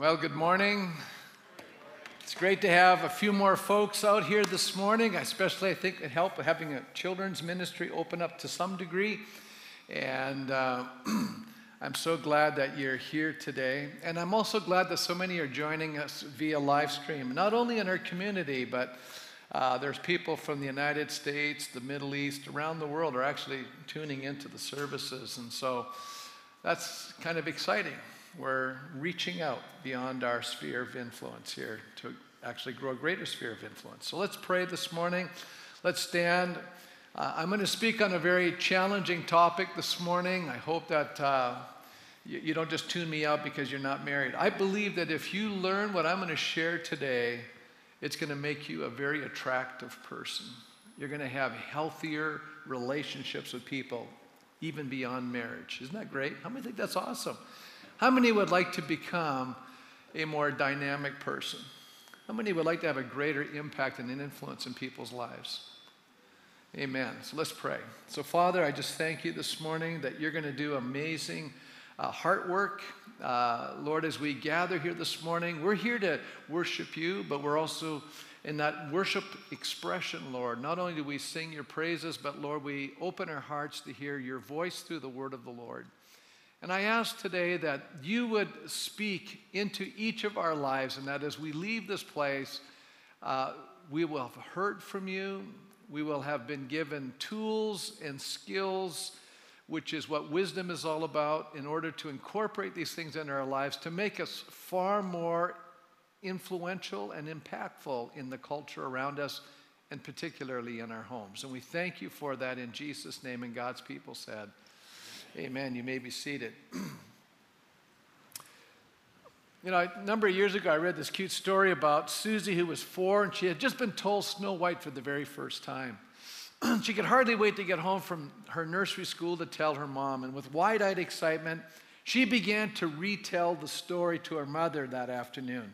Well, good morning. It's great to have a few more folks out here this morning. Especially, I think it helped having a children's ministry open up to some degree. And I'm so glad that you're here today. And I'm also glad that so many are joining us via live stream, not only in our community, but there's people from the United States, the Middle East, around the world are actually tuning into the services. And so that's kind of exciting. We're reaching out beyond our sphere of influence here to actually grow a greater sphere of influence. So let's pray this morning. Let's stand. I'm going to speak on a very challenging topic this morning. I hope that you don't just tune me out because you're not married. I believe that if you learn what I'm going to share today, it's going to make you a very attractive person. You're going to have healthier relationships with people, even beyond marriage. Isn't that great? How many think that's awesome? How many would like to become a more dynamic person? How many would like to have a greater impact and an influence in people's lives? Amen. So let's pray. So Father, I just thank you this morning that you're going to do amazing heart work. Lord, as we gather here this morning, we're here to worship you, but we're also in that worship expression, Lord. Not only do we sing your praises, but Lord, we open our hearts to hear your voice through the word of the Lord. And I ask today that you would speak into each of our lives, and that as we leave this place, we will have heard from you. We will have been given tools and skills, which is what wisdom is all about, in order to incorporate these things into our lives to make us far more influential and impactful in the culture around us, and particularly in our homes. And we thank you for that in Jesus' name, and God's people said, amen. You may be seated. You know, a number of years ago, I read this cute story about Susie, who was 4, and she had just been told Snow White for the very first time. She could hardly wait to get home from her nursery school to tell her mom. And with wide-eyed excitement, she began to retell the story to her mother that afternoon.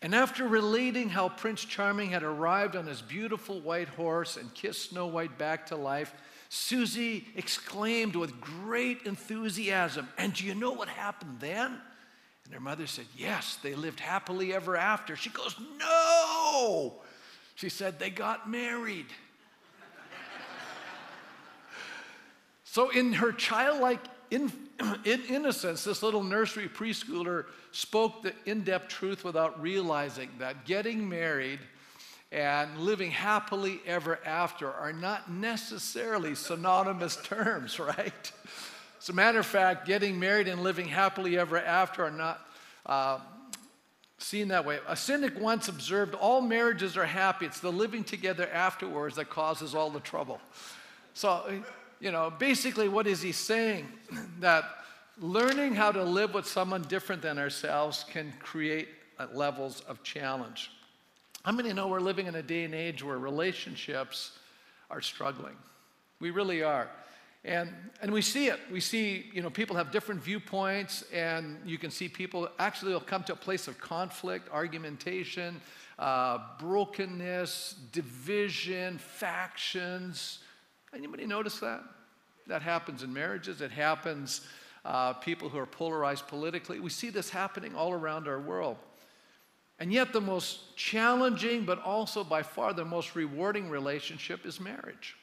And after relating how Prince Charming had arrived on his beautiful white horse and kissed Snow White back to life, Susie exclaimed with great enthusiasm, "And do you know what happened then?" And her mother said, "Yes, they lived happily ever after." She goes, "No!" She said, "They got married." So in her childlike innocence, this little nursery preschooler spoke the in-depth truth without realizing that getting married and living happily ever after are not necessarily synonymous terms, right? As a matter of fact, getting married and living happily ever after are not seen that way. A cynic once observed, "All marriages are happy. It's the living together afterwards that causes all the trouble." So, you know, basically what is he saying? That learning how to live with someone different than ourselves can create levels of challenge. How many know we're living in a day and age where relationships are struggling? We really are. And we see it. We see, you know, people have different viewpoints, and you can see people actually will come to a place of conflict, argumentation, brokenness, division, factions. Anybody notice that? That happens in marriages. It happens, people who are polarized politically. We see this happening all around our world. And yet the most challenging, but also by far the most rewarding relationship is marriage.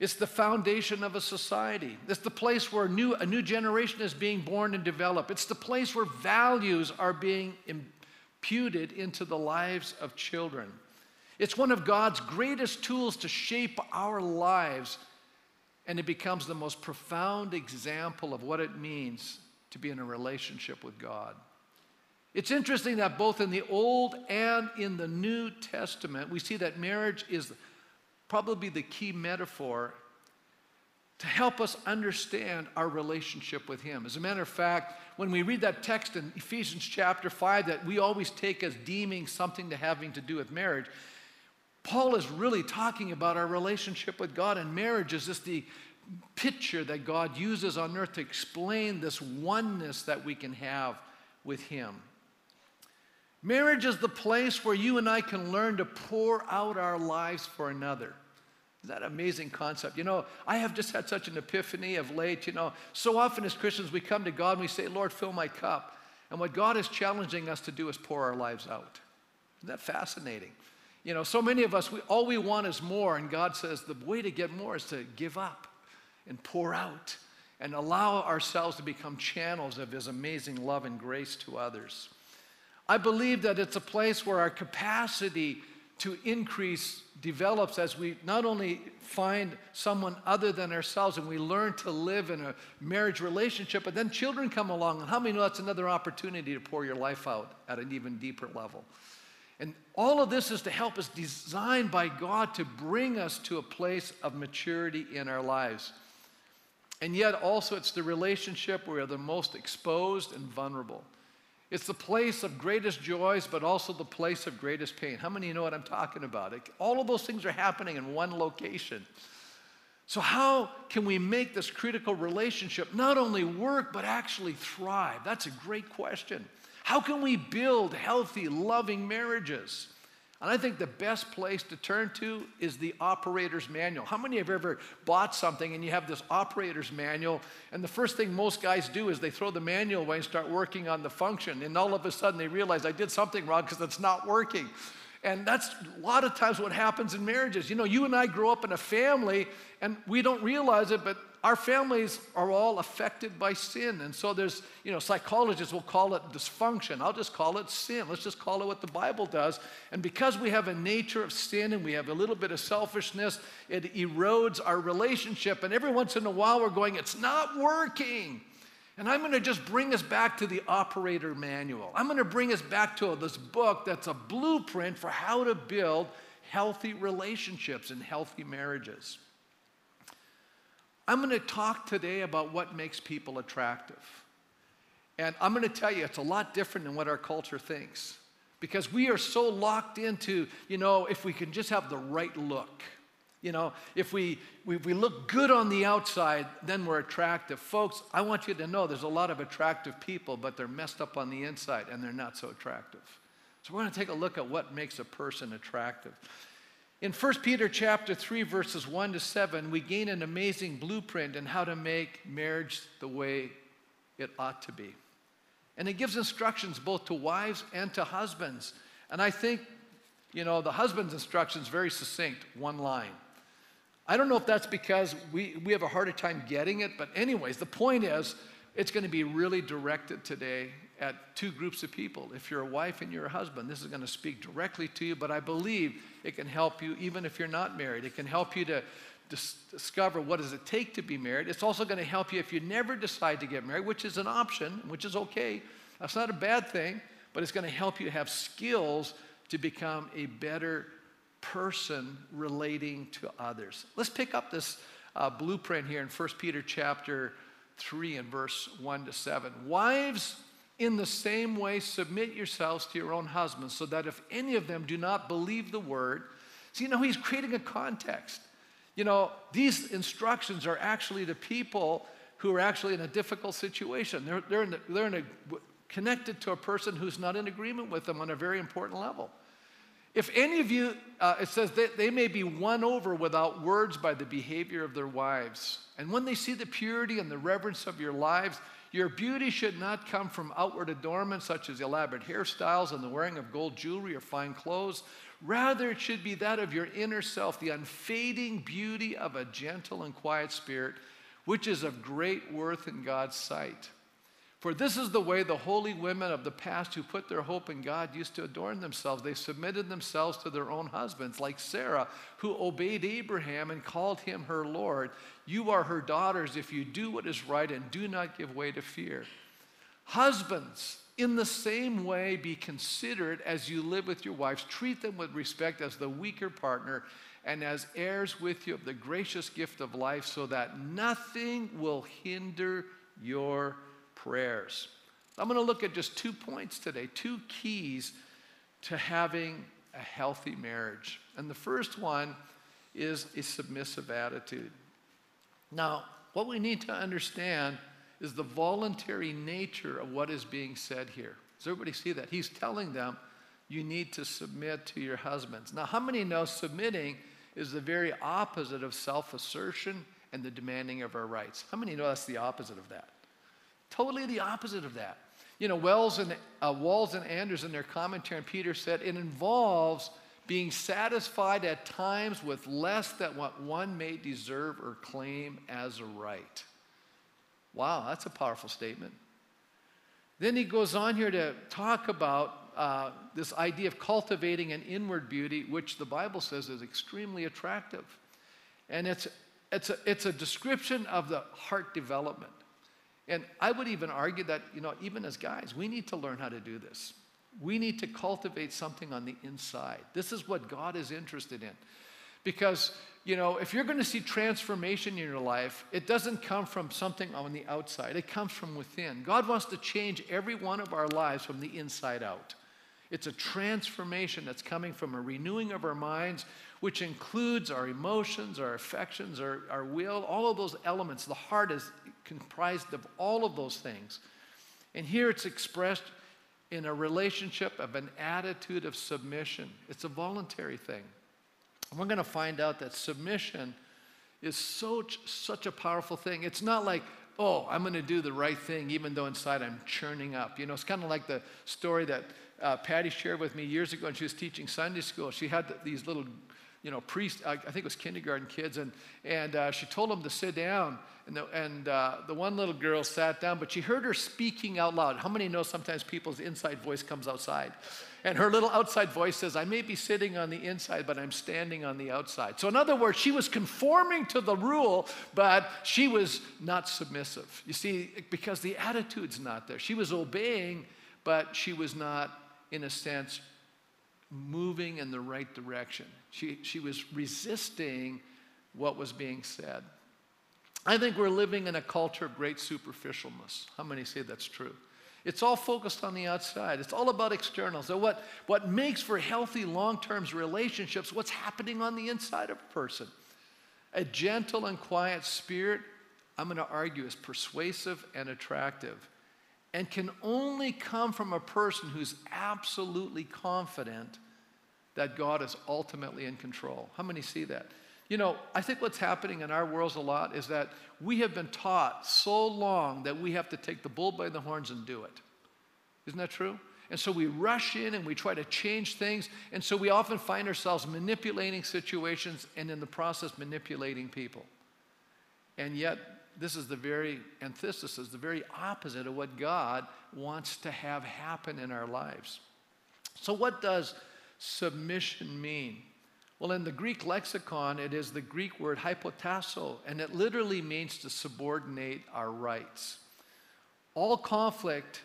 It's the foundation of a society. It's the place where a new generation is being born and developed. It's the place where values are being imputed into the lives of children. It's one of God's greatest tools to shape our lives, and it becomes the most profound example of what it means to be in a relationship with God. It's interesting that both in the Old and in the New Testament, we see that marriage is probably the key metaphor to help us understand our relationship with Him. As a matter of fact, when we read that text in Ephesians chapter 5 that we always take as deeming something to having to do with marriage, Paul is really talking about our relationship with God, and marriage is just the picture that God uses on earth to explain this oneness that we can have with Him. Marriage is the place where you and I can learn to pour out our lives for another. Isn't that an amazing concept? You know, I have just had such an epiphany of late. You know, so often as Christians, we come to God and we say, "Lord, fill my cup." And what God is challenging us to do is pour our lives out. Isn't that fascinating? You know, so many of us, all we want is more, and God says the way to get more is to give up and pour out and allow ourselves to become channels of His amazing love and grace to others. I believe that it's a place where our capacity to increase develops as we not only find someone other than ourselves and we learn to live in a marriage relationship, but then children come along. And how many know that's another opportunity to pour your life out at an even deeper level? And all of this is to help us, designed by God to bring us to a place of maturity in our lives. And yet also it's the relationship where we are the most exposed and vulnerable. It's the place of greatest joys, but also the place of greatest pain. How many know what I'm talking about? All of those things are happening in one location. So how can we make this critical relationship not only work, but actually thrive? That's a great question. How can we build healthy, loving marriages? And I think the best place to turn to is the operator's manual. How many have ever bought something and you have this operator's manual, and the first thing most guys do is they throw the manual away and start working on the function, and all of a sudden they realize I did something wrong because it's not working. And that's a lot of times what happens in marriages. You know, you and I grow up in a family, and we don't realize it, but our families are all affected by sin. And so there's, you know, psychologists will call it dysfunction. I'll just call it sin. Let's just call it what the Bible does. And because we have a nature of sin and we have a little bit of selfishness, it erodes our relationship. And every once in a while we're going, it's not working. And I'm going to just bring us back to the operator manual. I'm going to bring us back to this book that's a blueprint for how to build healthy relationships and healthy marriages. I'm going to talk today about what makes people attractive. And I'm going to tell you, it's a lot different than what our culture thinks. Because we are so locked into, you know, if we can just have the right look. You know, if we look good on the outside, then we're attractive. Folks, I want you to know there's a lot of attractive people, but they're messed up on the inside, and they're not so attractive. So we're going to take a look at what makes a person attractive. In 1 Peter chapter 3, verses 1-7, we gain an amazing blueprint in how to make marriage the way it ought to be. And it gives instructions both to wives and to husbands. And I think, you know, the husband's instructions, very succinct, one line. I don't know if that's because we have a harder time getting it, but anyways, the point is, it's going to be really directed today at two groups of people. If you're a wife and you're a husband, this is going to speak directly to you, but I believe it can help you even if you're not married. It can help you to discover what does it take to be married. It's also going to help you if you never decide to get married, which is an option, which is okay. That's not a bad thing, but it's going to help you have skills to become a better person relating to others. Let's pick up this blueprint here in 1 Peter chapter 3 and verse 1-7. Wives, in the same way, submit yourselves to your own husbands, so that if any of them do not believe the word. See, you know, he's creating a context. You know, these instructions are actually to people who are actually in a difficult situation. They're connected to a person who's not in agreement with them on a very important level. If any of you, it says that they may be won over without words by the behavior of their wives. And when they see the purity and the reverence of your lives, your beauty should not come from outward adornment, such as elaborate hairstyles and the wearing of gold jewelry or fine clothes. Rather, it should be that of your inner self, the unfading beauty of a gentle and quiet spirit, which is of great worth in God's sight. For this is the way the holy women of the past who put their hope in God used to adorn themselves. They submitted themselves to their own husbands, like Sarah, who obeyed Abraham and called him her Lord. You are her daughters if you do what is right and do not give way to fear. Husbands, in the same way, be considerate as you live with your wives. Treat them with respect as the weaker partner and as heirs with you of the gracious gift of life, so that nothing will hinder your prayers. I'm going to look at just 2 points today, 2 keys to having a healthy marriage. And the first one is a submissive attitude. Now, what we need to understand is the voluntary nature of what is being said here. Does everybody see that? He's telling them, you need to submit to your husbands. Now, how many know submitting is the very opposite of self-assertion and the demanding of our rights? How many know that's the opposite of that? Totally the opposite of that. You know, Wells and Anders in their commentary on Peter said, it involves being satisfied at times with less than what one may deserve or claim as a right. Wow, that's a powerful statement. Then he goes on here to talk about this idea of cultivating an inward beauty, which the Bible says is extremely attractive. And it's a description of the heart development. And I would even argue that, you know, even as guys, we need to learn how to do this. We need to cultivate something on the inside. This is what God is interested in. Because, you know, if you're going to see transformation in your life, it doesn't come from something on the outside. It comes from within. God wants to change every one of our lives from the inside out. It's a transformation that's coming from a renewing of our minds, which includes our emotions, our affections, our will, all of those elements. The heart is comprised of all of those things. And here it's expressed in a relationship of an attitude of submission. It's a voluntary thing. And we're going to find out that submission is such a powerful thing. It's not like, oh, I'm going to do the right thing, even though inside I'm churning up. You know, it's kind of like the story that Patty shared with me years ago when she was teaching Sunday school. She had these little, you know, I think it was kindergarten kids, and she told them to sit down. And the one little girl sat down, but she heard her speaking out loud. How many know sometimes people's inside voice comes outside? And her little outside voice says, I may be sitting on the inside, but I'm standing on the outside. So in other words, she was conforming to the rule, but she was not submissive. You see, because the attitude's not there. She was obeying, but she was not, in a sense, moving in the right direction. She was resisting what was being said. I think we're living in a culture of great superficialness. How many say that's true? It's all focused on the outside. It's all about externals. So what makes for healthy long-term relationships, what's happening on the inside of a person? A gentle and quiet spirit, I'm going to argue, is persuasive and attractive and can only come from a person who's absolutely confident that God is ultimately in control. How many see that? You know, I think what's happening in our world a lot is that we have been taught so long that we have to take the bull by the horns and do it. Isn't that true? And so we rush in and we try to change things, and so we often find ourselves manipulating situations and in the process manipulating people. And yet, this is the very antithesis, the very opposite of what God wants to have happen in our lives. So what does submission mean? Well, in the Greek lexicon, it is the Greek word hypotasso, and it literally means to subordinate our rights. All conflict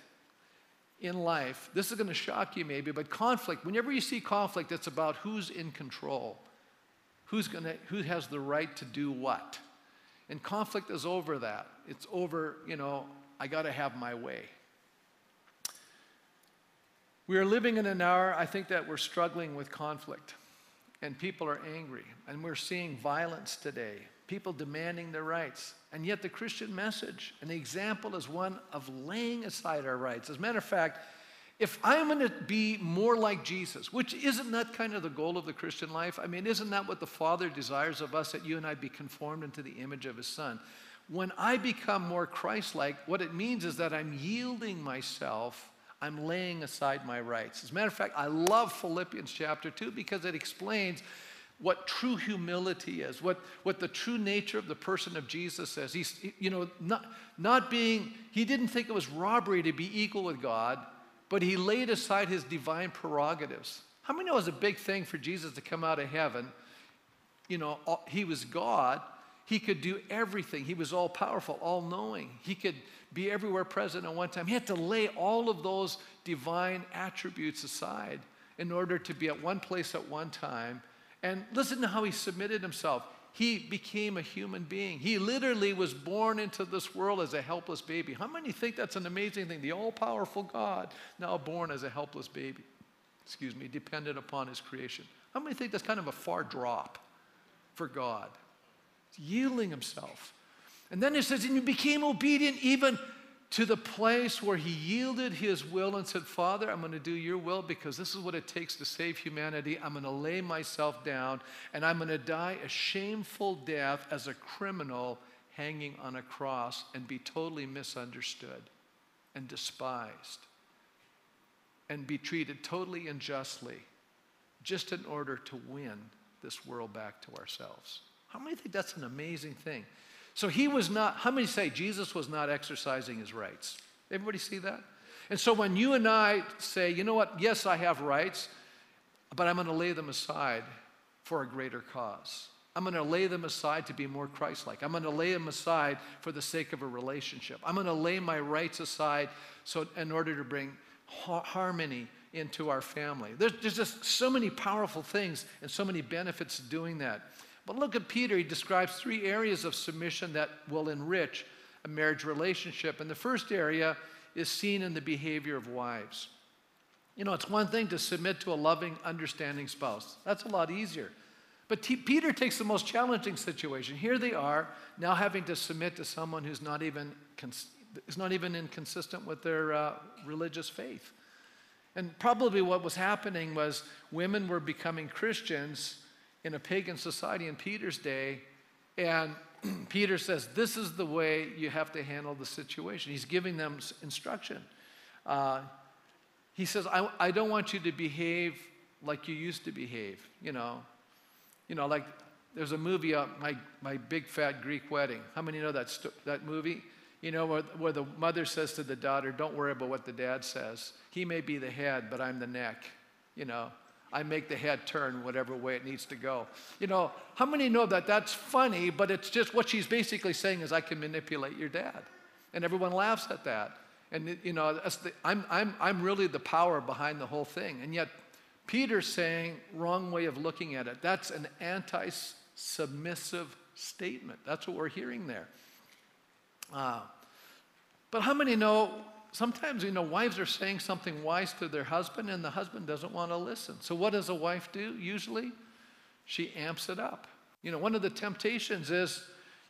in life, this is going to shock you maybe, but conflict, whenever you see conflict, it's about who's in control, who has the right to do what. And conflict is over that. It's over, you know, I got to have my way. We are living in an hour, I think, that we're struggling with conflict. And people are angry. And we're seeing violence today. People demanding their rights. And yet the Christian message and the example is one of laying aside our rights. As a matter of fact, if I'm going to be more like Jesus, which isn't that kind of the goal of the Christian life? I mean, isn't that what the Father desires of us, that you and I be conformed into the image of His Son? When I become more Christ-like, what it means is that I'm yielding myself. I'm laying aside my rights. As a matter of fact, I love Philippians chapter 2 because it explains what true humility is, what the true nature of the person of Jesus is. He's, you know, he didn't think it was robbery to be equal with God, but he laid aside his divine prerogatives. How many know it was a big thing for Jesus to come out of heaven? You know, he was God. He could do everything. He was all-powerful, all-knowing. He could be everywhere present at one time. He had to lay all of those divine attributes aside in order to be at one place at one time. And listen to how he submitted himself. He became a human being. He literally was born into this world as a helpless baby. How many think that's an amazing thing? The all-powerful God, now born as a helpless baby, dependent upon his creation. How many think that's kind of a far drop for God? Yielding himself. And then it says, and he became obedient even to the place where he yielded his will and said, Father, I'm going to do your will because this is what it takes to save humanity. I'm going to lay myself down and I'm going to die a shameful death as a criminal hanging on a cross and be totally misunderstood. and despised and be treated totally and justly just in order to win this world back to ourselves. How many think that's an amazing thing? So he was not, how many say Jesus was not exercising his rights? Everybody see that? And so when you and I say, you know what, yes, I have rights, but I'm going to lay them aside for a greater cause. I'm going to lay them aside to be more Christ-like. I'm going to lay them aside for the sake of a relationship. I'm going to lay my rights aside so in order to bring harmony into our family. There's just so many powerful things and so many benefits doing that. But look at Peter. He describes three areas of submission that will enrich a marriage relationship. And the first area is seen in the behavior of wives. You know, it's one thing to submit to a loving, understanding spouse. That's a lot easier. But Peter takes the most challenging situation. Here they are, now having to submit to someone who's not even inconsistent with their religious faith. And probably what was happening was women were becoming Christians in a pagan society in Peter's day, and Peter says, this is the way you have to handle the situation. He's giving them instruction. He says, I don't want you to behave like you used to behave, you know, like there's a movie, My Big Fat Greek Wedding. How many know that movie? You know, where the mother says to the daughter, don't worry about what the dad says. He may be the head, but I'm the neck. You know, I make the head turn whatever way it needs to go. You know, how many know that that's funny, but it's just what she's basically saying is I can manipulate your dad. And everyone laughs at that. And, you know, I'm really the power behind the whole thing. And yet Peter's saying, wrong way of looking at it. That's an anti-submissive statement. That's what we're hearing there. But how many know, sometimes, you know, wives are saying something wise to their husband and the husband doesn't want to listen. So what does a wife do usually? She amps it up. You know, one of the temptations is,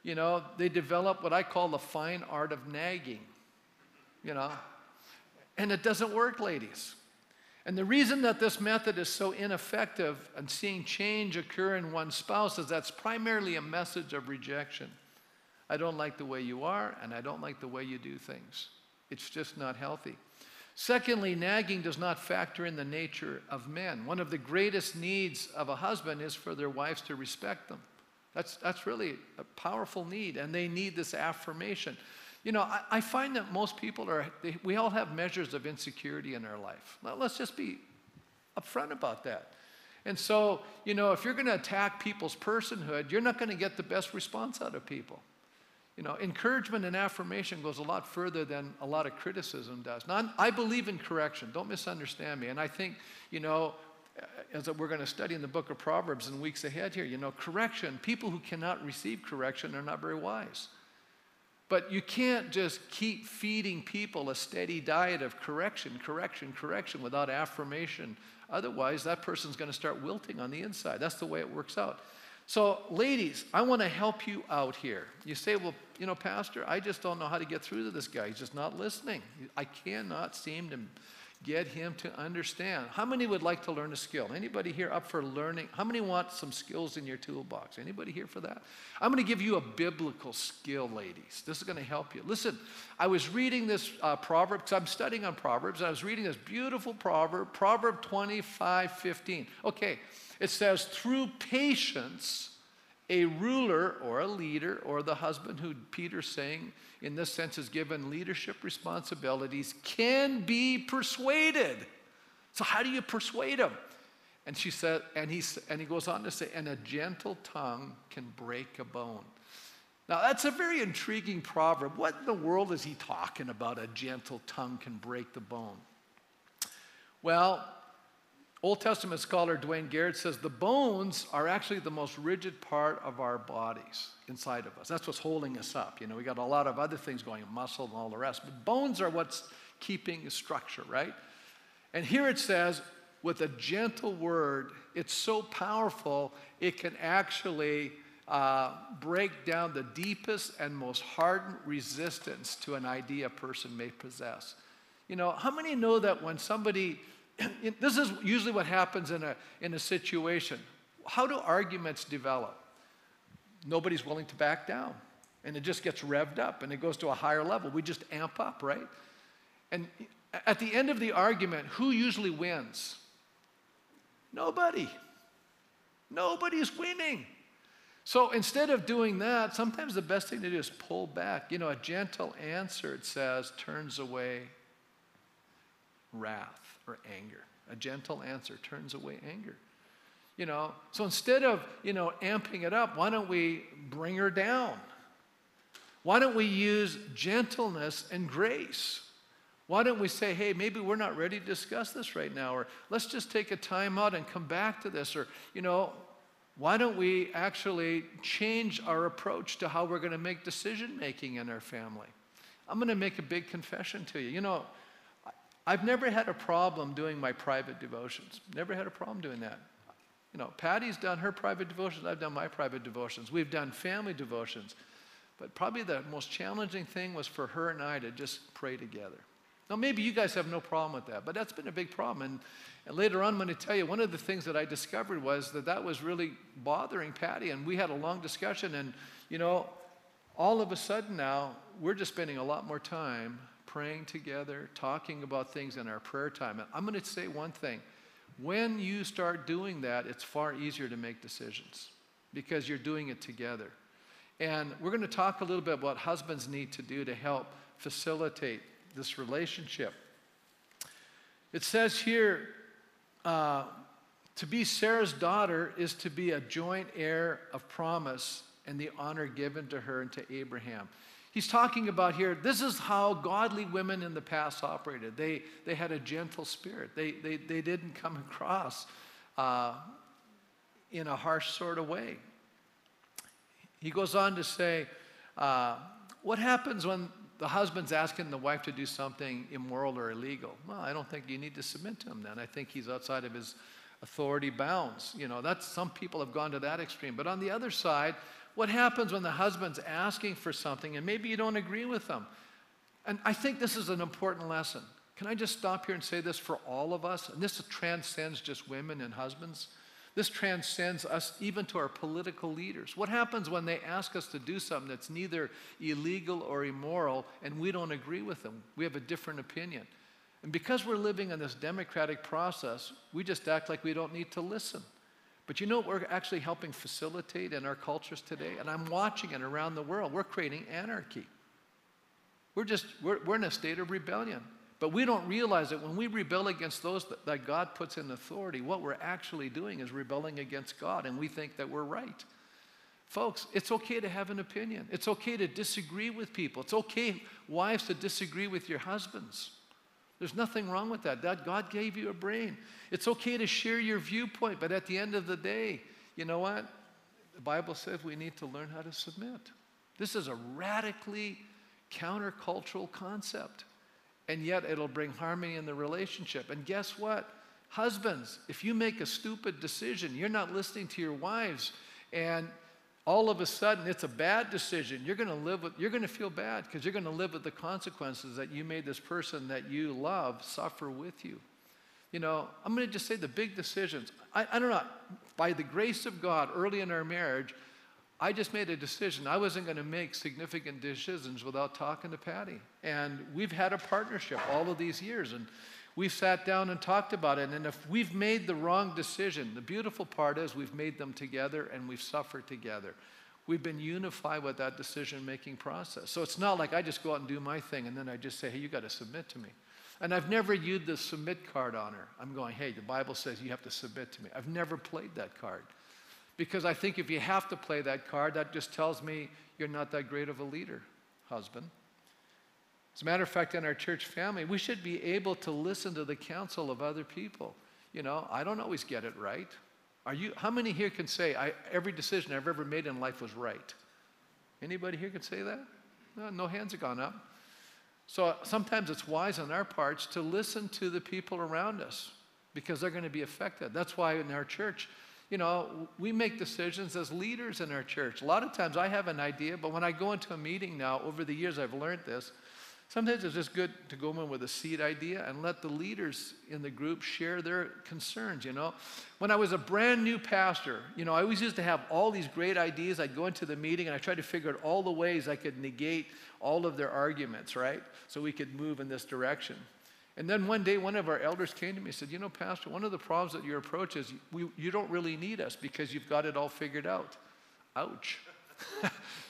you know, they develop what I call the fine art of nagging, you know, and it doesn't work, ladies. And the reason that this method is so ineffective and seeing change occur in one's spouse is that's primarily a message of rejection. I don't like the way you are, and I don't like the way you do things. It's just not healthy. Secondly, nagging does not factor in the nature of men. One of the greatest needs of a husband is for their wives to respect them. That's really a powerful need, and they need this affirmation. You know, I find that most people we all have measures of insecurity in our life. Let's just be upfront about that. And so, you know, if you're going to attack people's personhood, you're not going to get the best response out of people. You know, encouragement and affirmation goes a lot further than a lot of criticism does. Now, I believe in correction. Don't misunderstand me. And I think, you know, as we're going to study in the book of Proverbs in weeks ahead here, you know, correction, people who cannot receive correction are not very wise. But you can't just keep feeding people a steady diet of correction without affirmation. Otherwise, that person's going to start wilting on the inside. That's the way it works out. So, ladies, I want to help you out here. You say, well, you know, Pastor, I just don't know how to get through to this guy. He's just not listening. I cannot seem to get him to understand. How many would like to learn a skill? Anybody here up for learning? How many want some skills in your toolbox? Anybody here for that? I'm going to give you a biblical skill, ladies. This is going to help you. Listen, I was reading this proverb, because I'm studying on Proverbs, and I was reading this beautiful proverb, Proverb 25, 15. Okay, it says, through patience, a ruler or a leader or the husband who Peter's saying in this sense is given leadership responsibilities can be persuaded. So how do you persuade him? And she said, and he goes on to say, and a gentle tongue can break a bone. Now that's a very intriguing proverb. What in the world is he talking about? A gentle tongue can break the bone. Well, Old Testament scholar Dwayne Garrett says the bones are actually the most rigid part of our bodies inside of us. That's what's holding us up. You know, we got a lot of other things going, muscle and all the rest. But bones are what's keeping the structure, right? And here it says, with a gentle word, it's so powerful, it can actually break down the deepest and most hardened resistance to an idea a person may possess. You know, how many know that when somebody... This is usually what happens in a situation. How do arguments develop? Nobody's willing to back down. And it just gets revved up and it goes to a higher level. We just amp up, right? And at the end of the argument, who usually wins? Nobody. Nobody's winning. So instead of doing that, sometimes the best thing to do is pull back. You know, a gentle answer, it says, turns away wrath or anger. A gentle answer turns away anger. You know, so instead of, you know, amping it up, why don't we bring her down? Why don't we use gentleness and grace? Why don't we say, hey, maybe we're not ready to discuss this right now, or let's just take a time out and come back to this, or, you know, why don't we actually change our approach to how we're going to make decision-making in our family? I'm going to make a big confession to you. You know, I've never had a problem doing my private devotions. Never had a problem doing that. You know, Patty's done her private devotions. I've done my private devotions. We've done family devotions. But probably the most challenging thing was for her and I to just pray together. Now, maybe you guys have no problem with that, but that's been a big problem. And later on, I'm going to tell you, one of the things that I discovered was that that was really bothering Patty, and we had a long discussion. And, you know, all of a sudden now, we're just spending a lot more time praying together, talking about things in our prayer time. And I'm going to say one thing. When you start doing that, it's far easier to make decisions because you're doing it together. And we're going to talk a little bit about what husbands need to do to help facilitate this relationship. It says here, to be Sarah's daughter is to be a joint heir of promise and the honor given to her and to Abraham. He's talking about here, this is how godly women in the past operated. They had a gentle spirit. They didn't come across in a harsh sort of way. He goes on to say, what happens when the husband's asking the wife to do something immoral or illegal? Well, I don't think you need to submit to him then. I think he's outside of his authority bounds. You know, that's, some people have gone to that extreme. But on the other side, what happens when the husband's asking for something and maybe you don't agree with them? And I think this is an important lesson. Can I just stop here and say this for all of us? And this transcends just women and husbands. This transcends us even to our political leaders. What happens when they ask us to do something that's neither illegal or immoral and we don't agree with them? We have a different opinion. And because we're living in this democratic process, we just act like we don't need to listen. But you know what we're actually helping facilitate in our cultures today? And I'm watching it around the world. We're creating anarchy. We're in a state of rebellion. But we don't realize that when we rebel against those that God puts in authority, what we're actually doing is rebelling against God, and we think that we're right. Folks, it's okay to have an opinion. It's okay to disagree with people. It's okay, wives, to disagree with your husbands. There's nothing wrong with that. God gave you a brain. It's okay to share your viewpoint, but at the end of the day, you know what? The Bible says we need to learn how to submit. This is a radically countercultural concept, and yet it'll bring harmony in the relationship. And guess what? Husbands, if you make a stupid decision, you're not listening to your wives, and all of a sudden, it's a bad decision. You're going to feel bad because you're going to live with the consequences that you made this person that you love suffer with you. You know, I'm going to just say the big decisions. I don't know. By the grace of God, early in our marriage, I just made a decision. I wasn't going to make significant decisions without talking to Patty. And we've had a partnership all of these years, and we've sat down and talked about it, and if we've made the wrong decision, the beautiful part is we've made them together and we've suffered together. We've been unified with that decision-making process. So it's not like I just go out and do my thing and then I just say, hey, you got to submit to me. And I've never used the submit card on her. I'm going, hey, the Bible says you have to submit to me. I've never played that card. Because I think if you have to play that card, that just tells me you're not that great of a leader, husband. As a matter of fact, in our church family, we should be able to listen to the counsel of other people. You know, I don't always get it right. How many here can say, every decision I've ever made in life was right? Anybody here can say that? No hands have gone up. So sometimes it's wise on our parts to listen to the people around us because they're going to be affected. That's why in our church, you know, we make decisions as leaders in our church. A lot of times I have an idea, but when I go into a meeting now, over the years I've learned this, Sometimes it's just good to go in with a seed idea and let the leaders in the group share their concerns, you know. When I was a brand new pastor, you know, I always used to have all these great ideas. I'd go into the meeting and I tried to figure out all the ways I could negate all of their arguments, right? So we could move in this direction. And then one day, one of our elders came to me and said, you know, Pastor, one of the problems that your approach is you don't really need us because you've got it all figured out. Ouch.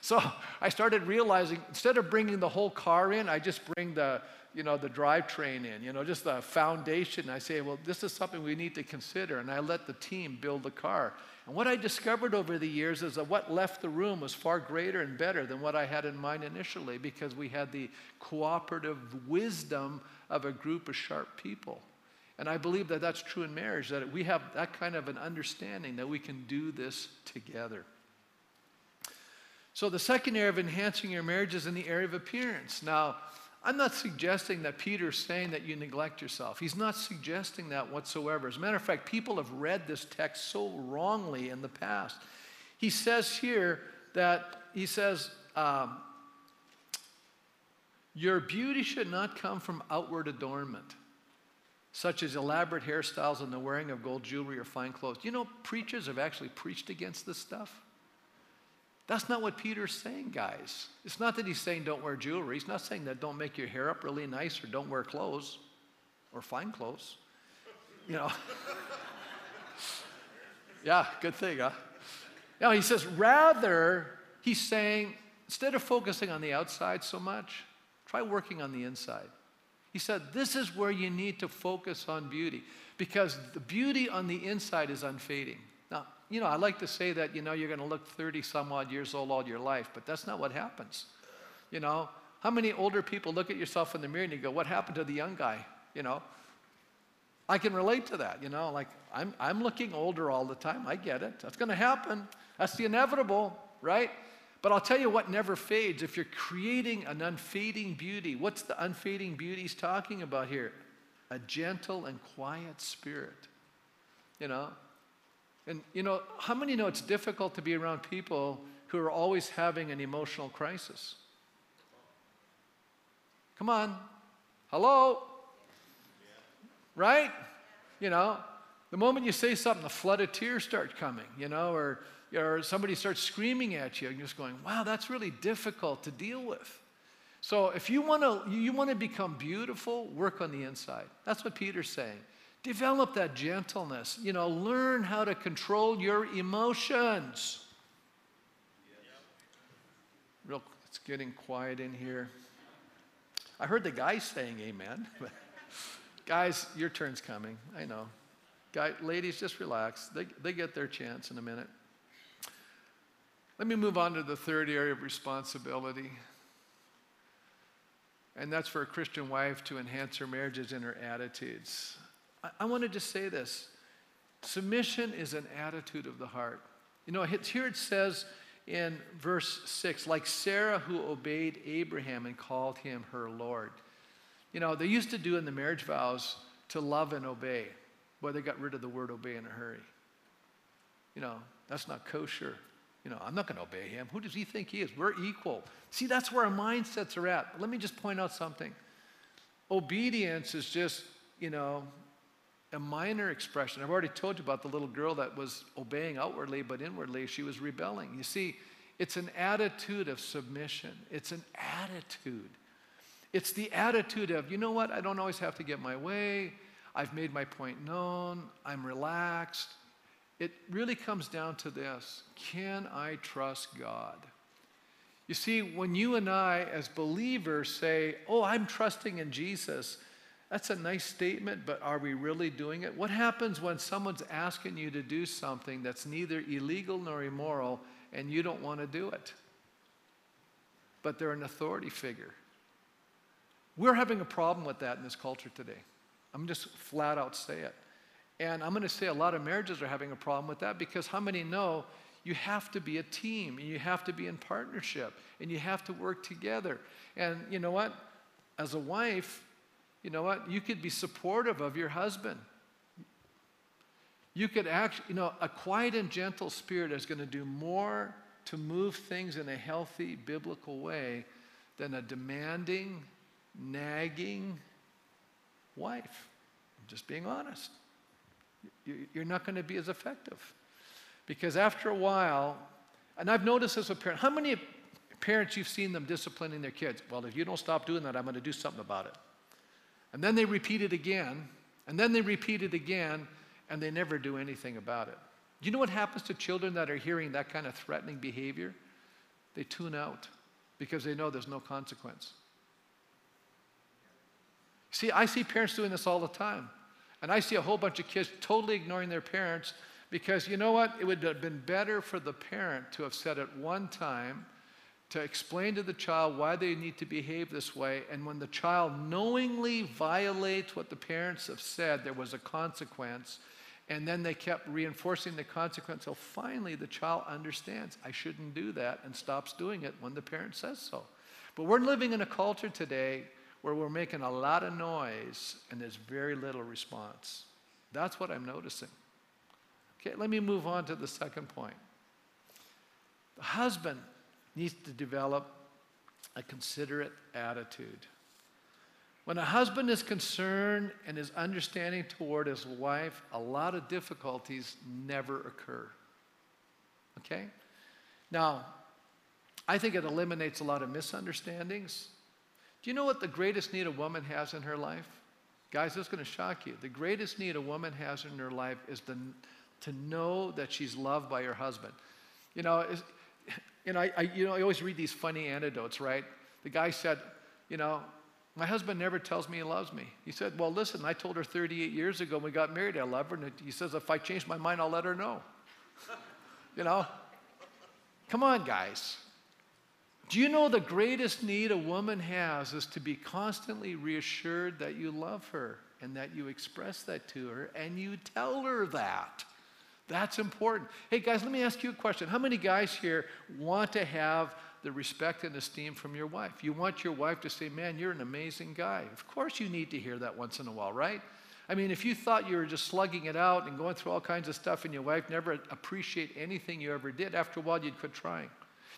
So I started realizing, instead of bringing the whole car in, I just bring the, you know, the drivetrain in, you know, just the foundation. I say, well, this is something we need to consider, and I let the team build the car. And what I discovered over the years is that what left the room was far greater and better than what I had in mind initially, because we had the cooperative wisdom of a group of sharp people. And I believe that that's true in marriage, that we have that kind of an understanding that we can do this together. So the second area of enhancing your marriage is in the area of appearance. Now, I'm not suggesting that Peter's saying that you neglect yourself. He's not suggesting that whatsoever. As a matter of fact, people have read this text so wrongly in the past. He says here that, he says, your beauty should not come from outward adornment, such as elaborate hairstyles and the wearing of gold jewelry or fine clothes. You know, preachers have actually preached against this stuff. That's not what Peter's saying, guys. It's not that he's saying don't wear jewelry. He's not saying that don't make your hair up really nice or don't wear clothes or fine clothes. You know. Yeah, good thing, huh? No, he says rather, he's saying instead of focusing on the outside so much, try working on the inside. He said this is where you need to focus on beauty, because the beauty on the inside is unfading. Now, you know, I like to say that, you know, you're going to look 30-some-odd years old all your life, but that's not what happens. You know, how many older people look at yourself in the mirror and you go, what happened to the young guy? You know, I can relate to that, you know, like I'm looking older all the time. I get it. That's going to happen. That's the inevitable, right? But I'll tell you what never fades. If you're creating an unfading beauty, what's the unfading beauty he's talking about here? A gentle and quiet spirit, you know. And, you know, how many know it's difficult to be around people who are always having an emotional crisis? Come on. Hello? Right? You know, the moment you say something, a flood of tears start coming, you know, or somebody starts screaming at you, and you're just going, wow, that's really difficult to deal with. So if you want to become beautiful, work on the inside. That's what Peter's saying. Develop that gentleness. You know, learn how to control your emotions. Real, it's getting quiet in here. I heard the guys saying amen. Guys, your turn's coming. I know. Ladies, just relax. They get their chance in a minute. Let me move on to the third area of responsibility. And that's for a Christian wife to enhance her marriages and her attitudes. I want to just say this. Submission is an attitude of the heart. You know, here it says in verse 6, like Sarah who obeyed Abraham and called him her Lord. You know, they used to do in the marriage vows to love and obey. Boy, they got rid of the word obey in a hurry. You know, that's not kosher. You know, I'm not going to obey him. Who does he think he is? We're equal. See, that's where our mindsets are at. But let me just point out something. Obedience is just, you know, a minor expression. I've already told you about the little girl that was obeying outwardly, but inwardly she was rebelling. You see, it's an attitude of submission. It's an attitude. It's the attitude of, you know what, I don't always have to get my way. I've made my point known. I'm relaxed. It really comes down to this. Can I trust God? You see, when you and I as believers say, oh, I'm trusting in Jesus, that's a nice statement, but are we really doing it? What happens when someone's asking you to do something that's neither illegal nor immoral and you don't want to do it? But they're an authority figure. We're having a problem with that in this culture today. I'm just flat out say it. And I'm going to say a lot of marriages are having a problem with that, because how many know you have to be a team and you have to be in partnership and you have to work together. And you know what? As a wife, you know what? You could be supportive of your husband. You could actually, you know, a quiet and gentle spirit is going to do more to move things in a healthy, biblical way than a demanding, nagging wife. I'm just being honest. You're not going to be as effective. Because after a while, and I've noticed as a parent, how many parents you've seen them disciplining their kids? Well, if you don't stop doing that, I'm going to do something about it. And then they repeat it again, and then they repeat it again, and they never do anything about it. Do you know what happens to children that are hearing that kind of threatening behavior? They tune out because they know there's no consequence. See, I see parents doing this all the time. And I see a whole bunch of kids totally ignoring their parents because, you know what, it would have been better for the parent to have said at one time to explain to the child why they need to behave this way, and when the child knowingly violates what the parents have said, there was a consequence, and then they kept reinforcing the consequence until finally the child understands, I shouldn't do that, and stops doing it when the parent says so. But we're living in a culture today where we're making a lot of noise and there's very little response. That's what I'm noticing. Okay, let me move on to the second point. The husband needs to develop a considerate attitude. When a husband is concerned and is understanding toward his wife, a lot of difficulties never occur. Okay? Now, I think it eliminates a lot of misunderstandings. Do you know what the greatest need a woman has in her life? Guys, this is going to shock you. The greatest need a woman has in her life is to know that she's loved by her husband. You know, I always read these funny anecdotes, right? The guy said, you know, my husband never tells me he loves me. He said, well, listen, I told her 38 years ago when we got married I love her, and he says, if I change my mind, I'll let her know. You know? Come on, guys. Do you know the greatest need a woman has is to be constantly reassured that you love her and that you express that to her and you tell her that? That's important. Hey, guys, let me ask you a question. How many guys here want to have the respect and esteem from your wife? You want your wife to say, man, you're an amazing guy. Of course you need to hear that once in a while, right? I mean, if you thought you were just slugging it out and going through all kinds of stuff and your wife never appreciated anything you ever did, after a while you'd quit trying.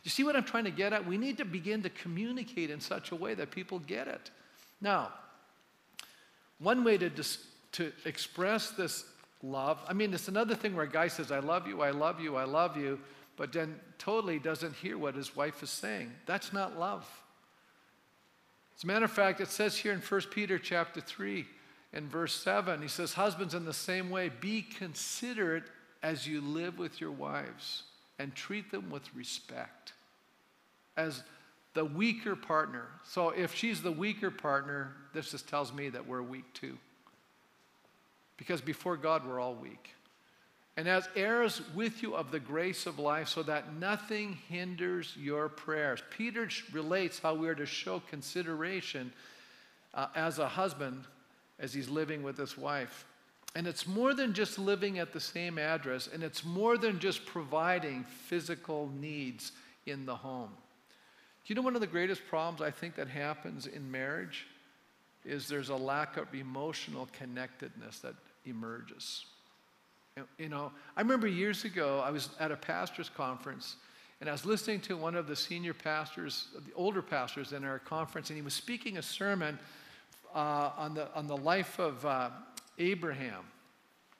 You see what I'm trying to get at? We need to begin to communicate in such a way that people get it. Now, one way to express this love. I mean, it's another thing where a guy says, I love you, I love you, I love you, but then totally doesn't hear what his wife is saying. That's not love. As a matter of fact, it says here in 1 Peter chapter 3 and verse 7, he says, husbands, in the same way, be considerate as you live with your wives and treat them with respect as the weaker partner. So if she's the weaker partner, this just tells me that we're weak too. Because before God, we're all weak. And as heirs with you of the grace of life, so that nothing hinders your prayers. Peter relates how we are to show consideration as a husband as he's living with his wife. And it's more than just living at the same address, and it's more than just providing physical needs in the home. Do you know one of the greatest problems I think that happens in marriage? Is there's a lack of emotional connectedness that emerges. You know, I remember years ago, I was at a pastor's conference, and I was listening to one of the senior pastors, the older pastors in our conference, and he was speaking a sermon on the life of Abraham.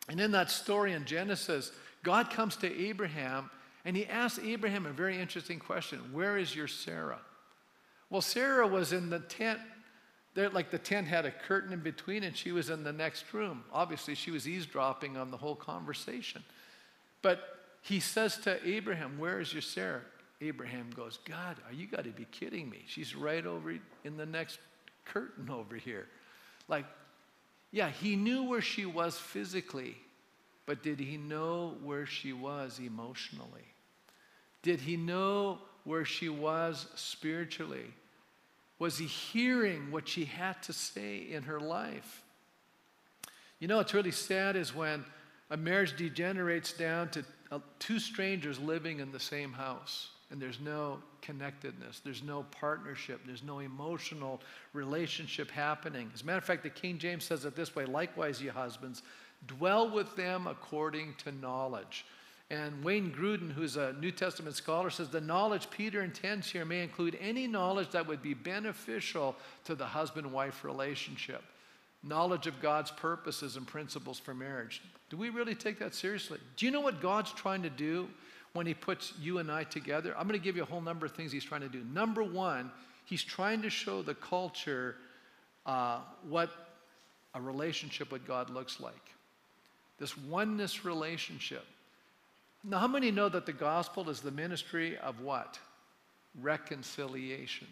And in that story in Genesis, God comes to Abraham, and he asks Abraham a very interesting question. Where is your Sarah? Well, Sarah was in the tent. The tent had a curtain in between, and she was in the next room. Obviously, she was eavesdropping on the whole conversation. But he says to Abraham, where is your Sarah? Abraham goes, God, you got to be kidding me. She's right over in the next curtain over here. He knew where she was physically, but did he know where she was emotionally? Did he know where she was spiritually? Was he hearing what she had to say in her life? You know, what's really sad is when a marriage degenerates down to two strangers living in the same house, and there's no connectedness, there's no partnership, there's no emotional relationship happening. As a matter of fact, the King James says it this way, likewise, ye husbands, dwell with them according to knowledge. And Wayne Grudem, who's a New Testament scholar, says the knowledge Peter intends here may include any knowledge that would be beneficial to the husband-wife relationship. Knowledge of God's purposes and principles for marriage. Do we really take that seriously? Do you know what God's trying to do when he puts you and I together? I'm going to give you a whole number of things he's trying to do. Number one, he's trying to show the culture what a relationship with God looks like. This oneness relationship. Now, how many know that the gospel is the ministry of what? Reconciliation.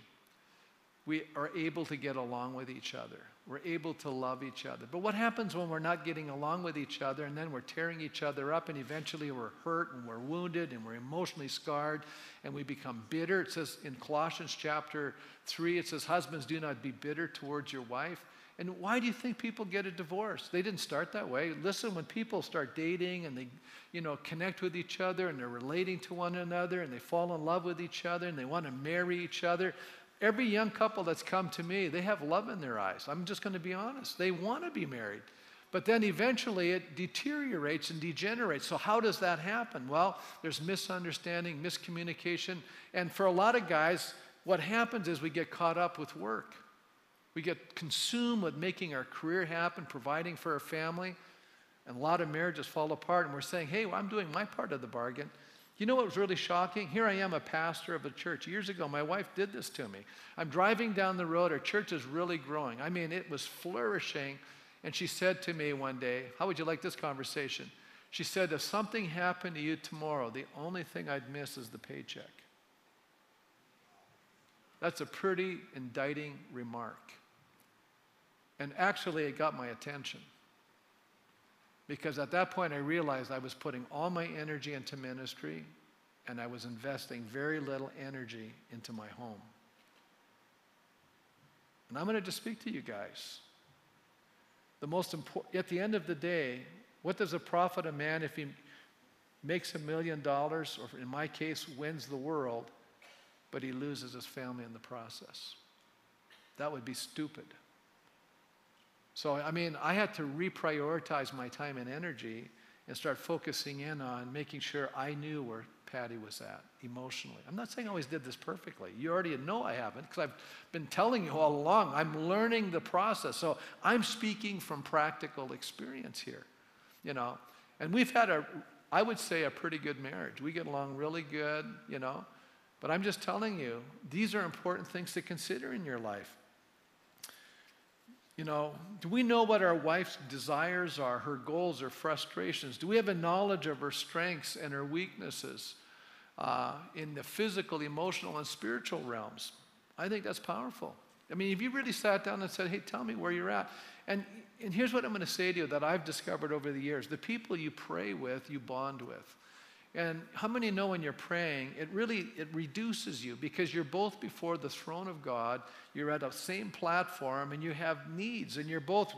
We are able to get along with each other. We're able to love each other. But what happens when we're not getting along with each other and then we're tearing each other up and eventually we're hurt and we're wounded and we're emotionally scarred and we become bitter? It says in Colossians chapter 3, it says, husbands, do not be bitter towards your wife. And why do you think people get a divorce? They didn't start that way. Listen, when people start dating and they, connect with each other and they're relating to one another and they fall in love with each other and they want to marry each other, every young couple that's come to me, they have love in their eyes. I'm just going to be honest. They want to be married. But then eventually it deteriorates and degenerates. So how does that happen? Well, there's misunderstanding, miscommunication. And for a lot of guys, what happens is we get caught up with work. We get consumed with making our career happen, providing for our family. And a lot of marriages fall apart. And we're saying, hey, well, I'm doing my part of the bargain. You know what was really shocking? Here I am, a pastor of a church. Years ago, my wife did this to me. I'm driving down the road. Our church is really growing. I mean, it was flourishing. And she said to me one day, how would you like this conversation? She said, if something happened to you tomorrow, the only thing I'd miss is the paycheck. That's a pretty indicting remark. And actually, it got my attention. Because at that point, I realized I was putting all my energy into ministry and I was investing very little energy into my home. And I'm going to just speak to you guys. At the end of the day, what does it profit a man if he makes $1 million, or in my case, wins the world, but he loses his family in the process? That would be stupid. So, I had to reprioritize my time and energy and start focusing in on making sure I knew where Patty was at emotionally. I'm not saying I always did this perfectly. You already know I haven't, because I've been telling you all along. I'm learning the process. So I'm speaking from practical experience here, And we've had, I would say, a pretty good marriage. We get along really good, But I'm just telling you, these are important things to consider in your life. Do we know what our wife's desires are, her goals, her frustrations? Do we have a knowledge of her strengths and her weaknesses in the physical, emotional, and spiritual realms? I think that's powerful. If you really sat down and said, hey, tell me where you're at. And here's what I'm going to say to you that I've discovered over the years. The people you pray with, you bond with. And how many know when you're praying, it reduces you, because you're both before the throne of God, you're at the same platform, and you have needs, and you're both,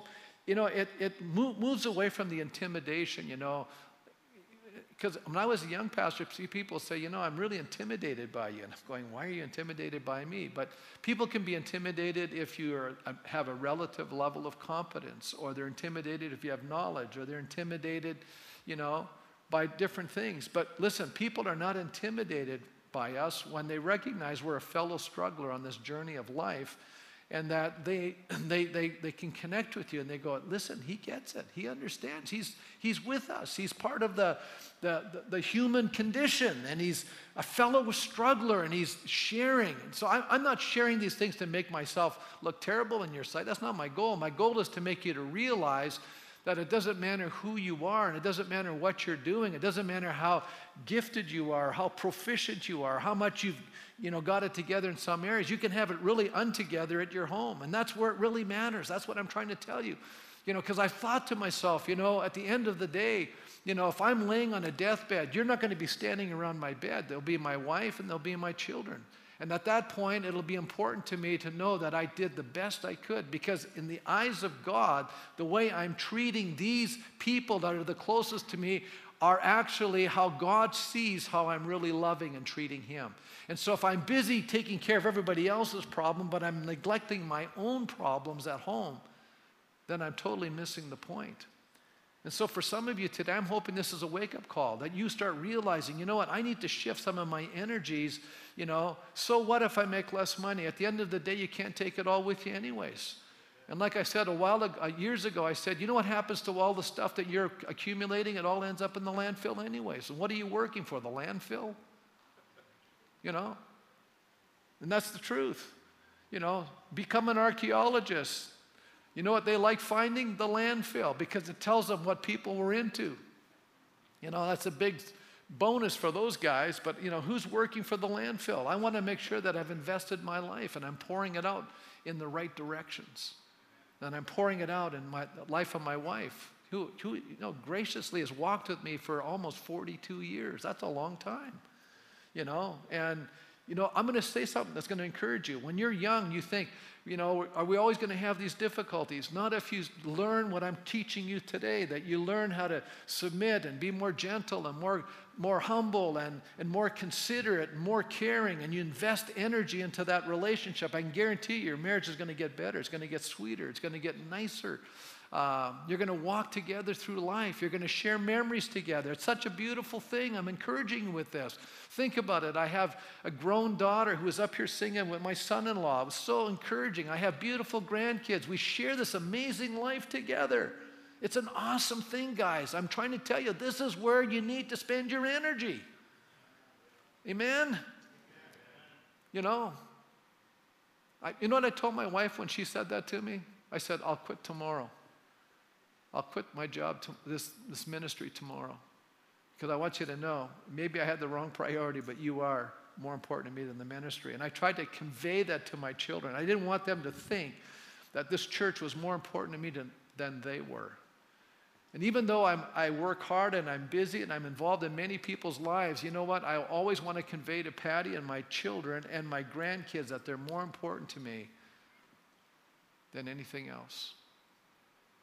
it moves away from the intimidation, Because when I was a young pastor, people say, I'm really intimidated by you. And I'm going, why are you intimidated by me? But people can be intimidated if you have a relative level of competence, or they're intimidated if you have knowledge, or they're intimidated, by different things. But listen, people are not intimidated by us when they recognize we're a fellow struggler on this journey of life, and that they can connect with you, and they go, listen, he gets it. He understands. He's with us. He's part of the human condition, and he's a fellow struggler, and he's sharing. And so I'm not sharing these things to make myself look terrible in your sight. That's not my goal. My goal is to make you to realize that it doesn't matter who you are, and it doesn't matter what you're doing. It doesn't matter how gifted you are, how proficient you are, how much you've got it together in some areas. You can have it really untogether at your home, and that's where it really matters. That's what I'm trying to tell you. Because I thought to myself, at the end of the day, if I'm laying on a deathbed, you're not going to be standing around my bed. There'll be my wife and there'll be my children. And at that point, it'll be important to me to know that I did the best I could, because in the eyes of God, the way I'm treating these people that are the closest to me are actually how God sees how I'm really loving and treating him. And so if I'm busy taking care of everybody else's problem, but I'm neglecting my own problems at home, then I'm totally missing the point. And so for some of you today, I'm hoping this is a wake-up call, that you start realizing, you know what, I need to shift some of my energies, you know. So what if I make less money? At the end of the day, you can't take it all with you anyways. And like I said a while ago, years ago, I said, you know what happens to all the stuff that you're accumulating? It all ends up in the landfill anyways. And what are you working for, the landfill? You know? And that's the truth. You know, become an archaeologist. You know what they like finding? The landfill, because it tells them what people were into. You know, that's a big bonus for those guys, but you know, who's working for the landfill? I want to make sure that I've invested my life and I'm pouring it out in the right directions. And I'm pouring it out in my life of my wife, who you know, graciously has walked with me for almost 42 years. That's a long time, you know. And you know, I'm going to say something that's going to encourage you. When you're young, you think, you know, are we always going to have these difficulties? Not if you learn what I'm teaching you today, that you learn how to submit and be more gentle and more humble and more considerate and more caring, and you invest energy into that relationship. I can guarantee you, your marriage is going to get better. It's going to get sweeter. It's going to get nicer. You're going to walk together through life. You're going to share memories together. It's such a beautiful thing. I'm encouraging you with this. Think about it. I have a grown daughter who was up here singing with my son-in-law. It was so encouraging. I have beautiful grandkids. We share this amazing life together. It's an awesome thing, guys. I'm trying to tell you, this is where you need to spend your energy. Amen? You know, you know what I told my wife when she said that to me? I said, I'll quit tomorrow. I'll quit my job, this ministry tomorrow, because I want you to know, maybe I had the wrong priority, but you are more important to me than the ministry. And I tried to convey that to my children. I didn't want them to think that this church was more important to me than they were. And even though I work hard and I'm busy and I'm involved in many people's lives, you know what? I always want to convey to Patty and my children and my grandkids that they're more important to me than anything else.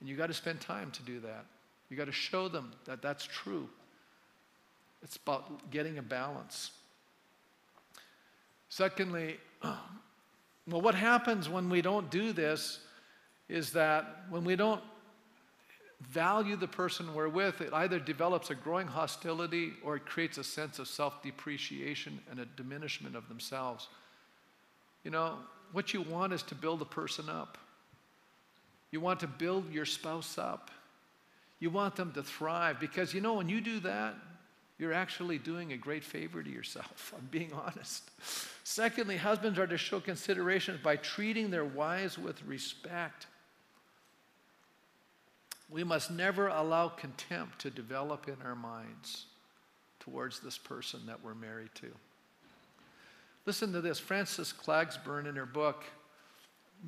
And you got to spend time to do that. You got to show them that that's true. It's about getting a balance. Secondly, well, what happens when we don't do this is that when we don't value the person we're with, it either develops a growing hostility or it creates a sense of self-depreciation and a diminishment of themselves. You know, what you want is to build a person up. You want to build your spouse up. You want them to thrive, because you know, when you do that, you're actually doing a great favor to yourself. I'm being honest. Secondly, husbands are to show consideration by treating their wives with respect. We must never allow contempt to develop in our minds towards this person that we're married to. Listen to this. Frances Klagsbrun, in her book,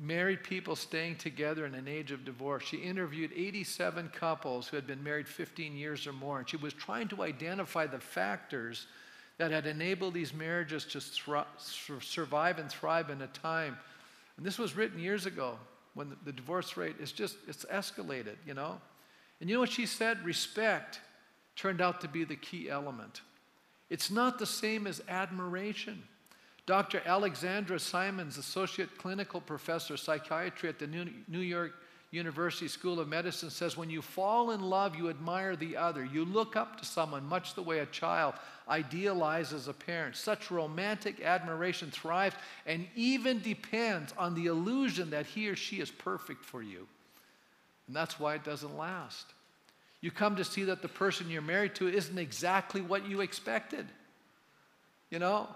Married People Staying Together in an Age of Divorce, she interviewed 87 couples who had been married 15 years or more, and she was trying to identify the factors that had enabled these marriages to survive and thrive in a time. And this was written years ago, when the divorce rate is just, it's escalated, you know. And you know what she said? Respect turned out to be the key element. It's not the same as admiration. Dr. Alexandra Simons, Associate Clinical Professor of Psychiatry at the New York University School of Medicine, says when you fall in love, you admire the other. You look up to someone, much the way a child idealizes a parent. Such romantic admiration thrives and even depends on the illusion that he or she is perfect for you. And that's why it doesn't last. You come to see that the person you're married to isn't exactly what you expected, you know?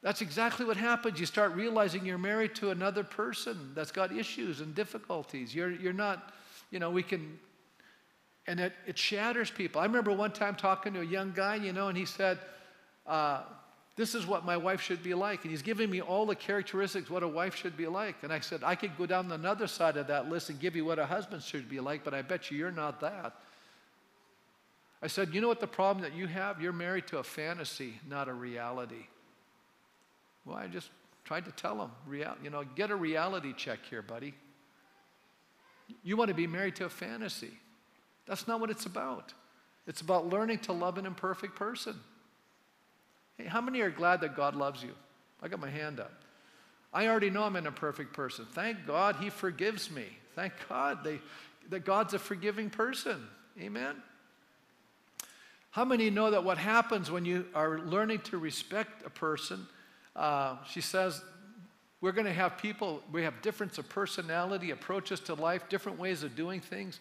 That's exactly what happens. You start realizing you're married to another person that's got issues and difficulties. You're not, you know, we can, and it shatters people. I remember one time talking to a young guy, you know, and he said, this is what my wife should be like. And he's giving me all the characteristics what a wife should be like. And I said, I could go down another side of that list and give you what a husband should be like, but I bet you're not that. I said, you know what the problem that you have? You're married to a fantasy, not a reality. Well, I just tried to tell him, you know, get a reality check here, buddy. You want to be married to a fantasy. That's not what it's about. It's about learning to love an imperfect person. Hey, how many are glad that God loves you? I got my hand up. I already know I'm an imperfect person. Thank God he forgives me. Thank God that God's a forgiving person. Amen? How many know that what happens when you are learning to respect a person, she says, we're going to have people, we have difference of personality, approaches to life, different ways of doing things.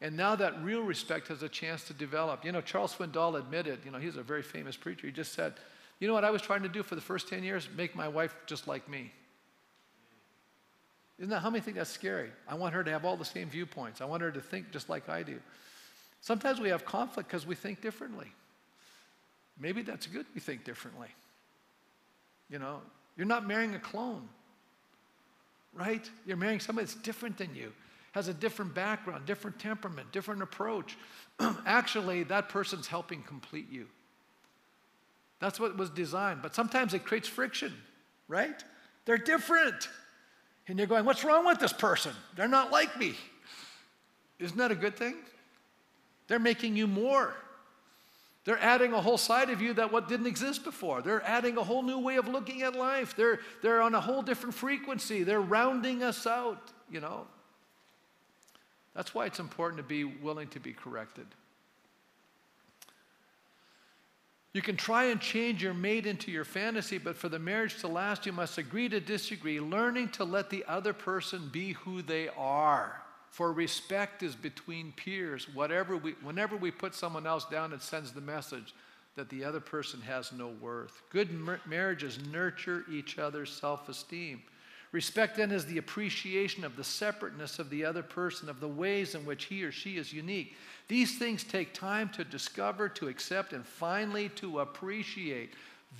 And now that real respect has a chance to develop. You know, Charles Swindoll admitted, you know, he's a very famous preacher. He just said, you know what I was trying to do for the first 10 years? Make my wife just like me. Isn't that, how many think that's scary? I want her to have all the same viewpoints. I want her to think just like I do. Sometimes we have conflict because we think differently. Maybe that's good we think differently. You know, you're not marrying a clone, right? You're marrying somebody that's different than you, has a different background, different temperament, different approach. Actually, that person's helping complete you. That's what was designed. But sometimes it creates friction, right? They're different. And you're going, what's wrong with this person? They're not like me. Isn't that a good thing? They're making you more. They're adding a whole side of you that what didn't exist before. They're adding a whole new way of looking at life. They're on a whole different frequency. They're rounding us out, you know. That's why it's important to be willing to be corrected. You can try and change your mate into your fantasy, but for the marriage to last, you must agree to disagree, learning to let the other person be who they are. For respect is between peers. Whenever we put someone else down, it sends the message that the other person has no worth. Good marriages nurture each other's self-esteem. Respect, then, is the appreciation of the separateness of the other person, of the ways in which he or she is unique. These things take time to discover, to accept, and finally to appreciate.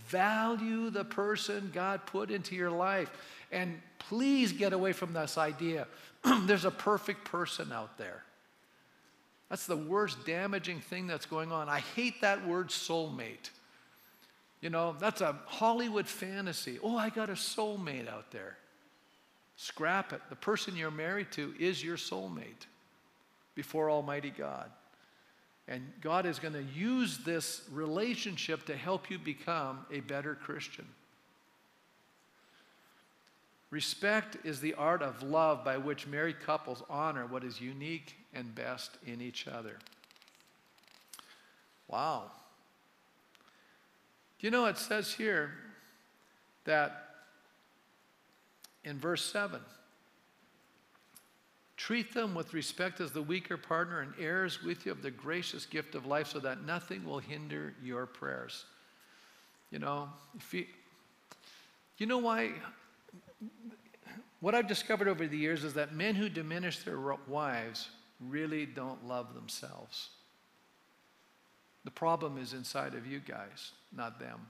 Value the person God put into your life. And please get away from this idea, there's a perfect person out there. That's the worst damaging thing that's going on. I hate that word soulmate. You know, that's a Hollywood fantasy. Oh, I got a soulmate out there. Scrap it. The person you're married to is your soulmate before Almighty God. And God is going to use this relationship to help you become a better Christian. Respect is the art of love by which married couples honor what is unique and best in each other. Wow. You know, it says here that in verse 7, treat them with respect as the weaker partner and heirs with you of the gracious gift of life so that nothing will hinder your prayers. You know, why? What I've discovered over the years is that men who diminish their wives really don't love themselves. The problem is inside of you guys, not them.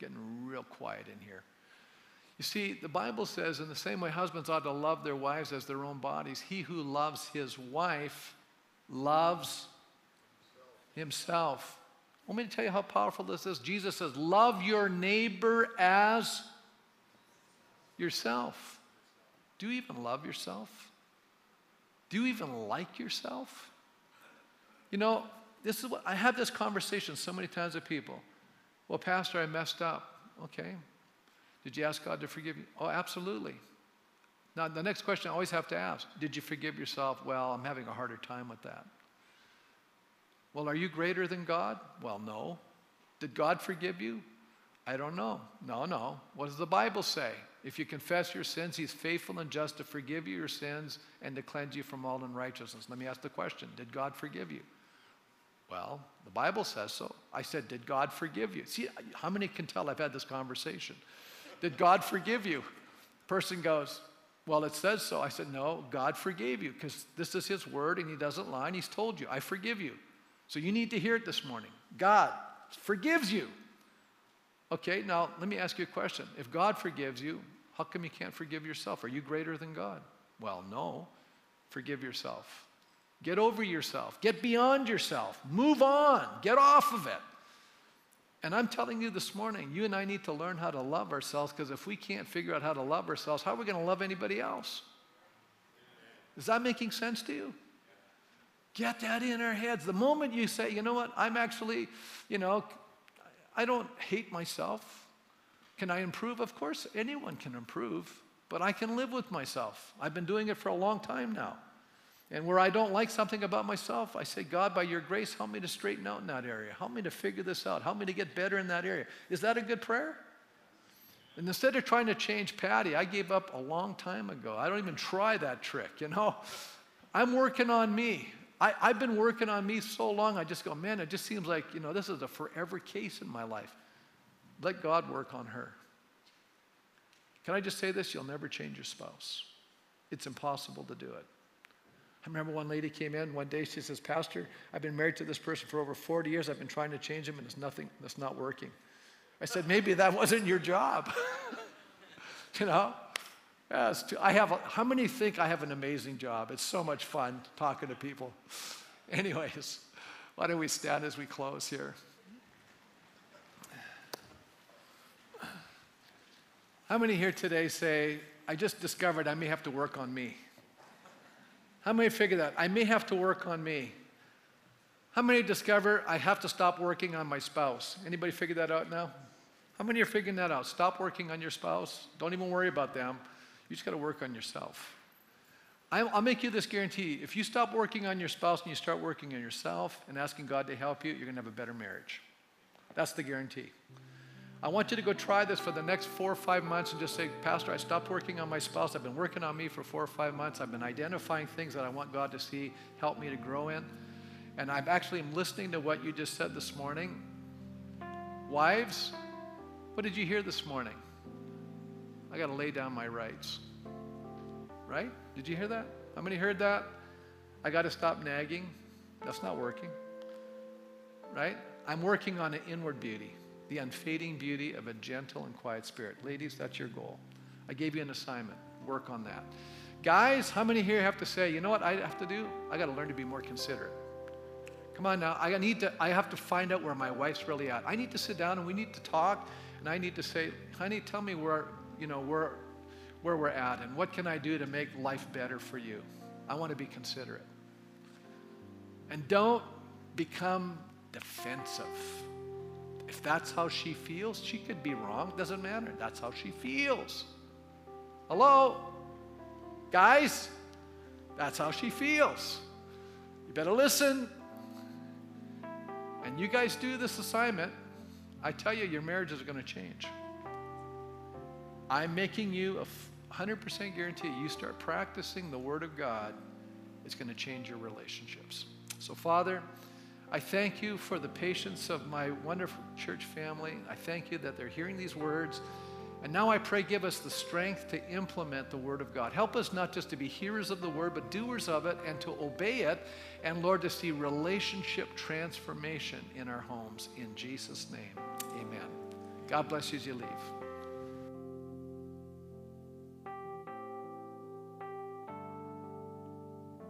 Getting real quiet in here. You see, the Bible says, in the same way husbands ought to love their wives as their own bodies, he who loves his wife loves himself. Want me to tell you how powerful this is? Jesus says, love your neighbor as yourself. Do you even love yourself? Do you even like yourself? You know, this is what I have this conversation so many times with people. Well, Pastor, I messed up. Okay. Did you ask God to forgive you? Oh, absolutely. Now, the next question I always have to ask, did you forgive yourself? Well, I'm having a harder time with that. Well, are you greater than God? Well, no. Did God forgive you? I don't know. No. What does the Bible say? If you confess your sins, he's faithful and just to forgive you your sins and to cleanse you from all unrighteousness. Let me ask the question, did God forgive you? Well, the Bible says so. I said, did God forgive you? See, how many can tell I've had this conversation? Did God forgive you? Person goes, well, it says so. I said, no, God forgave you because this is his word and he doesn't lie and he's told you, I forgive you. So you need to hear it this morning. God forgives you. Okay, now let me ask you a question. If God forgives you, how come you can't forgive yourself? Are you greater than God? Well, no. Forgive yourself. Get over yourself. Get beyond yourself. Move on. Get off of it. And I'm telling you this morning, you and I need to learn how to love ourselves because if we can't figure out how to love ourselves, how are we going to love anybody else? Is that making sense to you? Get that in our heads. The moment you say, you know what, I'm actually, you know, I don't hate myself. Can I improve? Of course, anyone can improve, but I can live with myself. I've been doing it for a long time now. And where I don't like something about myself, I say, God, by your grace, help me to straighten out in that area. Help me to figure this out. Help me to get better in that area. Is that a good prayer? And instead of trying to change Patty, I gave up a long time ago. I don't even try that trick, you know. I'm working on me. I've been working on me so long, I just go, man, it just seems like, you know, this is a forever case in my life. Let God work on her. Can I just say this? You'll never change your spouse. It's impossible to do it. I remember one lady came in one day, she says, Pastor, I've been married to this person for over 40 years. I've been trying to change him, and it's not working. I said, maybe that wasn't your job. You know? Yes, how many think I have an amazing job? It's so much fun talking to people. Anyways, why don't we stand as we close here? How many here today say, I just discovered I may have to work on me? How many figure that? I may have to work on me. How many discover I have to stop working on my spouse? Anybody figure that out now? How many are figuring that out? Stop working on your spouse. Don't even worry about them. You just got to work on yourself. I'll make you this guarantee. If you stop working on your spouse and you start working on yourself and asking God to help you, you're going to have a better marriage. That's the guarantee. I want you to go try this for the next 4 or 5 months and just say, Pastor, I stopped working on my spouse. I've been working on me for 4 or 5 months. I've been identifying things that I want God to see, help me to grow in. And I'm actually listening to what you just said this morning. Wives, what did you hear this morning? I got to lay down my rights. Right? Did you hear that? How many heard that? I got to stop nagging. That's not working. Right? I'm working on an inward beauty, the unfading beauty of a gentle and quiet spirit. Ladies, that's your goal. I gave you an assignment. Work on that. Guys, how many here have to say, you know what I have to do? I got to learn to be more considerate. Come on now, I have to find out where my wife's really at. I need to sit down and we need to talk, and I need to say, honey, tell me where we're at and what can I do to make life better for you. I want to be considerate. And don't become defensive. If that's how she feels, she could be wrong. Doesn't matter. That's how she feels. Hello? Guys, that's how she feels. You better listen. And you guys do this assignment, I tell you, your marriage is going to change. I'm making you a 100% guarantee. You start practicing the Word of God, it's going to change your relationships. So, Father, I thank you for the patience of my wonderful church family. I thank you that they're hearing these words. And now I pray, give us the strength to implement the Word of God. Help us not just to be hearers of the Word, but doers of it and to obey it. And, Lord, to see relationship transformation in our homes. In Jesus' name, amen. God bless you as you leave.